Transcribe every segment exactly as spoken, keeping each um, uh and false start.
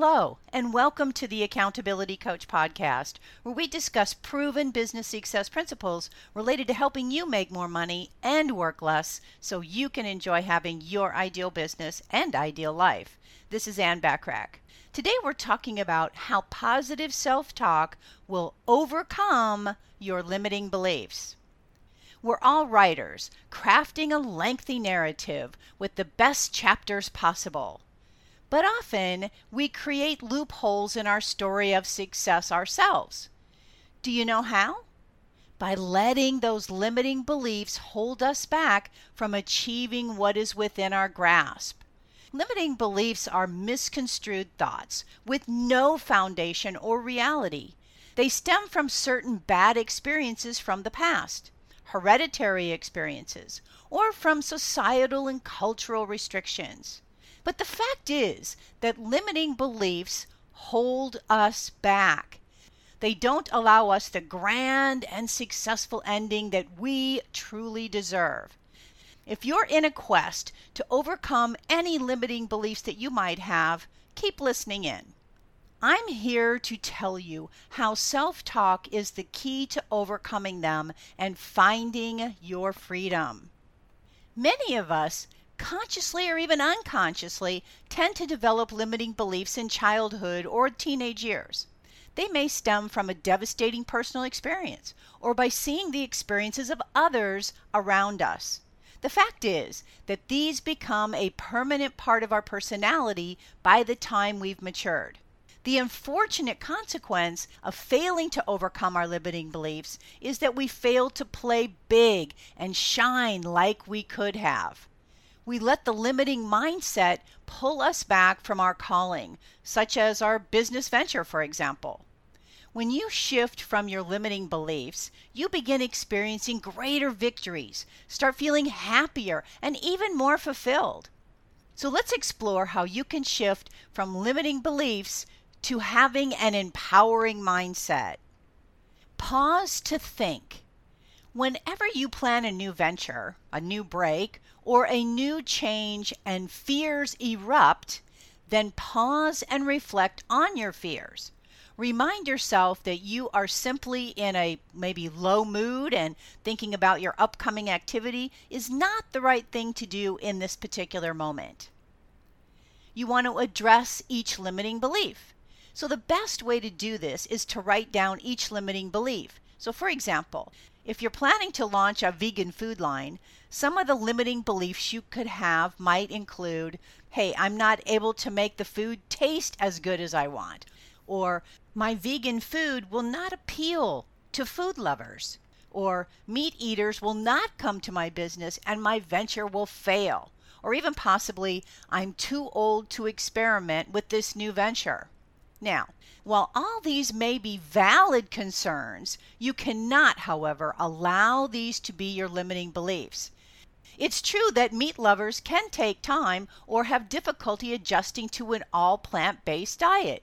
Hello, and welcome to the Accountability Coach Podcast, where we discuss proven business success principles related to helping you make more money and work less so you can enjoy having your ideal business and ideal life. This is Ann Bachrach. Today we're talking about how positive self-talk will overcome your limiting beliefs. We're all writers, crafting a lengthy narrative with the best chapters possible. But often, we create loopholes in our story of success ourselves. Do you know how? By letting those limiting beliefs hold us back from achieving what is within our grasp. Limiting beliefs are misconstrued thoughts with no foundation or reality. They stem from certain bad experiences from the past, hereditary experiences, or from societal and cultural restrictions. But the fact is that limiting beliefs hold us back. They don't allow us the grand and successful ending that we truly deserve. If you're in a quest to overcome any limiting beliefs that you might have, keep listening in. I'm here to tell you how self-talk is the key to overcoming them and finding your freedom. Many of us, consciously or even unconsciously, tend to develop limiting beliefs in childhood or teenage years. They may stem from a devastating personal experience or by seeing the experiences of others around us. The fact is that these become a permanent part of our personality by the time we've matured. The unfortunate consequence of failing to overcome our limiting beliefs is that we fail to play big and shine like we could have. We let the limiting mindset pull us back from our calling, such as our business venture, for example. When you shift from your limiting beliefs, you begin experiencing greater victories, start feeling happier, and even more fulfilled. So let's explore how you can shift from limiting beliefs to having an empowering mindset. Pause to think. Whenever you plan a new venture, a new break, or a new change and fears erupt, then pause and reflect on your fears. Remind yourself that you are simply in a maybe low mood and thinking about your upcoming activity is not the right thing to do in this particular moment. You want to address each limiting belief. So the best way to do this is to write down each limiting belief. So for example, if you're planning to launch a vegan food line, some of the limiting beliefs you could have might include, hey, I'm not able to make the food taste as good as I want, or my vegan food will not appeal to food lovers, or meat eaters will not come to my business and my venture will fail, or even possibly, I'm too old to experiment with this new venture. Now, while all these may be valid concerns, you cannot, however, allow these to be your limiting beliefs. It's true that meat lovers can take time or have difficulty adjusting to an all plant-based diet.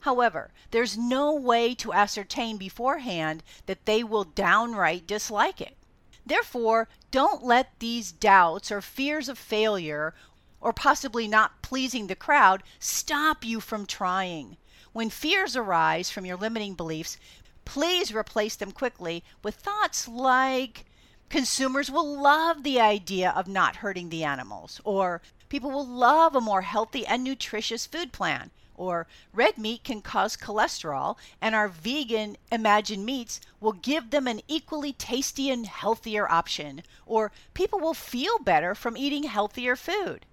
However, there's no way to ascertain beforehand that they will downright dislike it. Therefore, don't let these doubts or fears of failure or possibly not pleasing the crowd stop you from trying. When fears arise from your limiting beliefs, please replace them quickly with thoughts like, consumers will love the idea of not hurting the animals, or people will love a more healthy and nutritious food plan, or red meat can cause cholesterol, and our vegan imagined meats will give them an equally tasty and healthier option, or people will feel better from eating healthier food.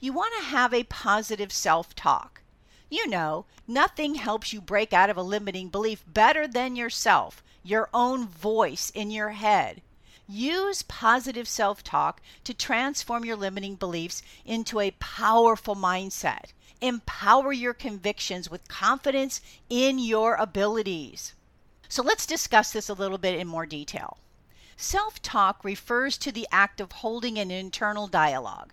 You want to have a positive self-talk. You know, nothing helps you break out of a limiting belief better than yourself, your own voice in your head. Use positive self-talk to transform your limiting beliefs into a powerful mindset. Empower your convictions with confidence in your abilities. So let's discuss this a little bit in more detail. Self-talk refers to the act of holding an internal dialogue.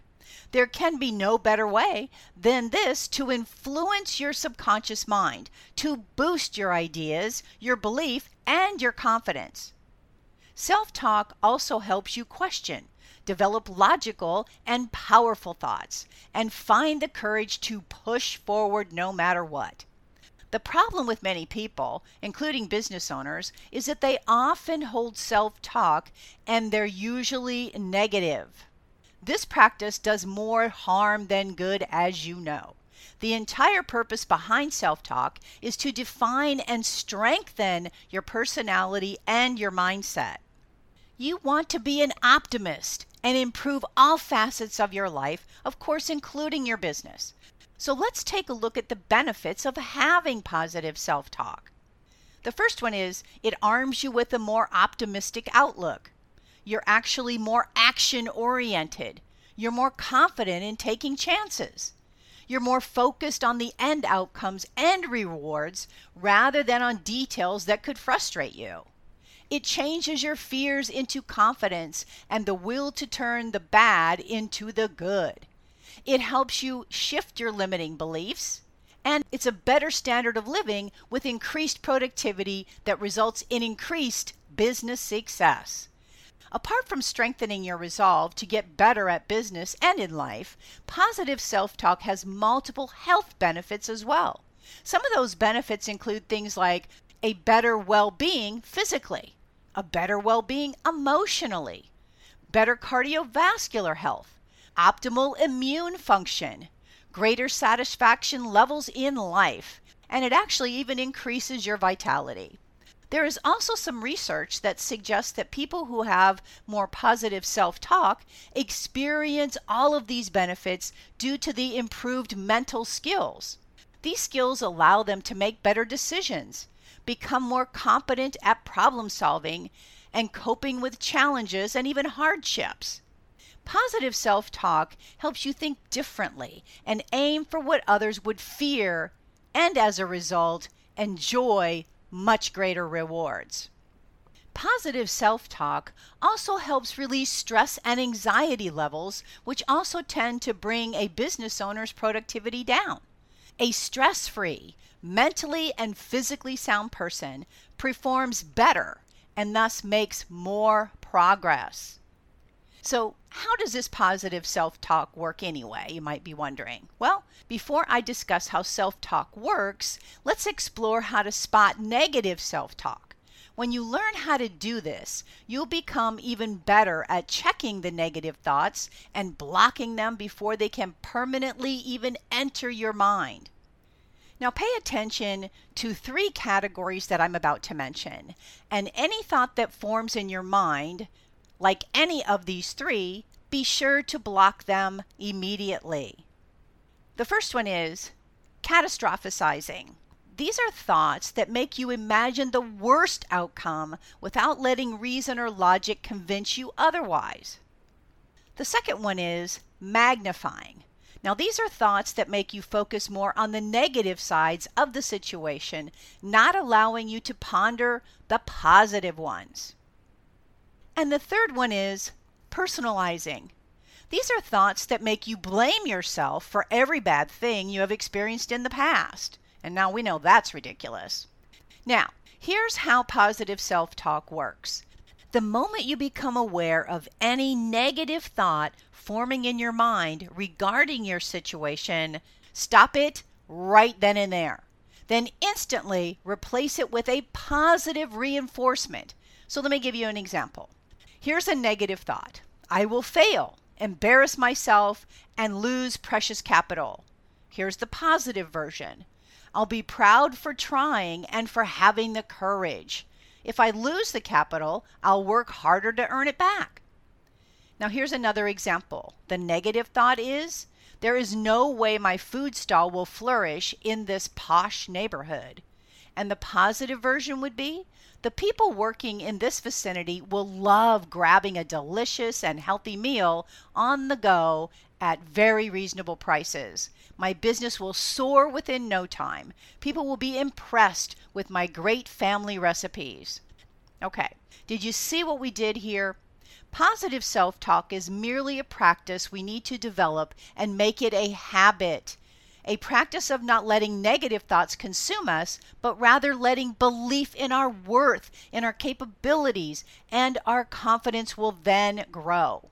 There can be no better way than this to influence your subconscious mind, to boost your ideas, your belief, and your confidence. Self-talk also helps you question, develop logical and powerful thoughts, and find the courage to push forward no matter what. The problem with many people, including business owners, is that they often hold self-talk and they're usually negative. This practice does more harm than good, as you know. The entire purpose behind self-talk is to define and strengthen your personality and your mindset. You want to be an optimist and improve all facets of your life, of course, including your business. So let's take a look at the benefits of having positive self-talk. The first one is it arms you with a more optimistic outlook. You're actually more action-oriented. You're more confident in taking chances. You're more focused on the end outcomes and rewards rather than on details that could frustrate you. It changes your fears into confidence and the will to turn the bad into the good. It helps you shift your limiting beliefs, and it's a better standard of living with increased productivity that results in increased business success. Apart from strengthening your resolve to get better at business and in life, positive self-talk has multiple health benefits as well. Some of those benefits include things like a better well-being physically, a better well-being emotionally, better cardiovascular health, optimal immune function, greater satisfaction levels in life, and it actually even increases your vitality. There is also some research that suggests that people who have more positive self-talk experience all of these benefits due to the improved mental skills. These skills allow them to make better decisions, become more competent at problem solving, and coping with challenges and even hardships. Positive self-talk helps you think differently and aim for what others would fear, and as a result, enjoy much greater rewards. Positive self-talk also helps release stress and anxiety levels, which also tend to bring a business owner's productivity down. A stress-free, mentally and physically sound person performs better and thus makes more progress. So how does this positive self-talk work anyway, you might be wondering? Well, before I discuss how self-talk works, let's explore how to spot negative self-talk. When you learn how to do this, you'll become even better at checking the negative thoughts and blocking them before they can permanently even enter your mind. Now pay attention to three categories that I'm about to mention, and any thought that forms in your mind, like any of these three, be sure to block them immediately. The first one is catastrophizing. These are thoughts that make you imagine the worst outcome without letting reason or logic convince you otherwise. The second one is magnifying. Now, these are thoughts that make you focus more on the negative sides of the situation, not allowing you to ponder the positive ones. And the third one is personalizing. These are thoughts that make you blame yourself for every bad thing you have experienced in the past. And now we know that's ridiculous. Now, here's how positive self-talk works. The moment you become aware of any negative thought forming in your mind regarding your situation, stop it right then and there. Then instantly replace it with a positive reinforcement. So let me give you an example. Here's a negative thought. I will fail, embarrass myself, and lose precious capital. Here's the positive version. I'll be proud for trying and for having the courage. If I lose the capital, I'll work harder to earn it back. Now here's another example. The negative thought is, there is no way my food stall will flourish in this posh neighborhood. And the positive version would be, the people working in this vicinity will love grabbing a delicious and healthy meal on the go at very reasonable prices. My business will soar within no time. People will be impressed with my great family recipes. Okay, did you see what we did here? Positive self-talk is merely a practice we need to develop and make it a habit. A practice of not letting negative thoughts consume us, but rather letting belief in our worth, in our capabilities, and our confidence will then grow.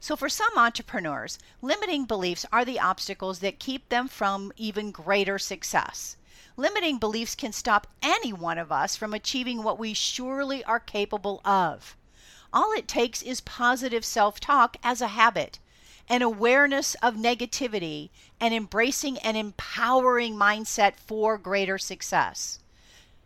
So for some entrepreneurs, limiting beliefs are the obstacles that keep them from even greater success. Limiting beliefs can stop any one of us from achieving what we surely are capable of. All it takes is positive self-talk as a habit, an awareness of negativity, and embracing an empowering mindset for greater success.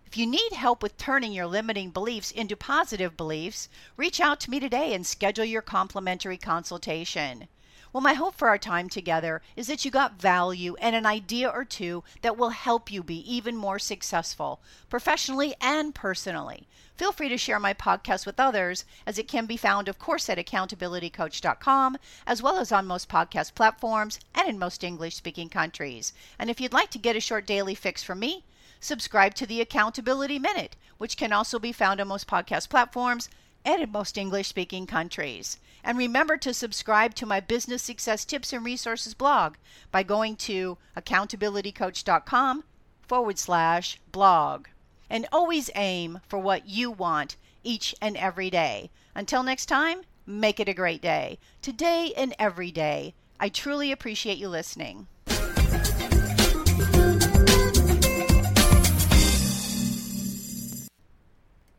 If you need help with turning your limiting beliefs into positive beliefs, reach out to me today and schedule your complimentary consultation. Well, my hope for our time together is that you got value and an idea or two that will help you be even more successful, professionally and personally. Feel free to share my podcast with others, as it can be found, of course, at accountability coach dot com, as well as on most podcast platforms and in most English-speaking countries. And if you'd like to get a short daily fix from me, subscribe to the Accountability Minute, which can also be found on most podcast platforms and in most English-speaking countries. And remember to subscribe to my Business Success Tips and Resources blog by going to accountability coach dot com forward slash blog. And always aim for what you want each and every day. Until next time, make it a great day. Today and every day. I truly appreciate you listening.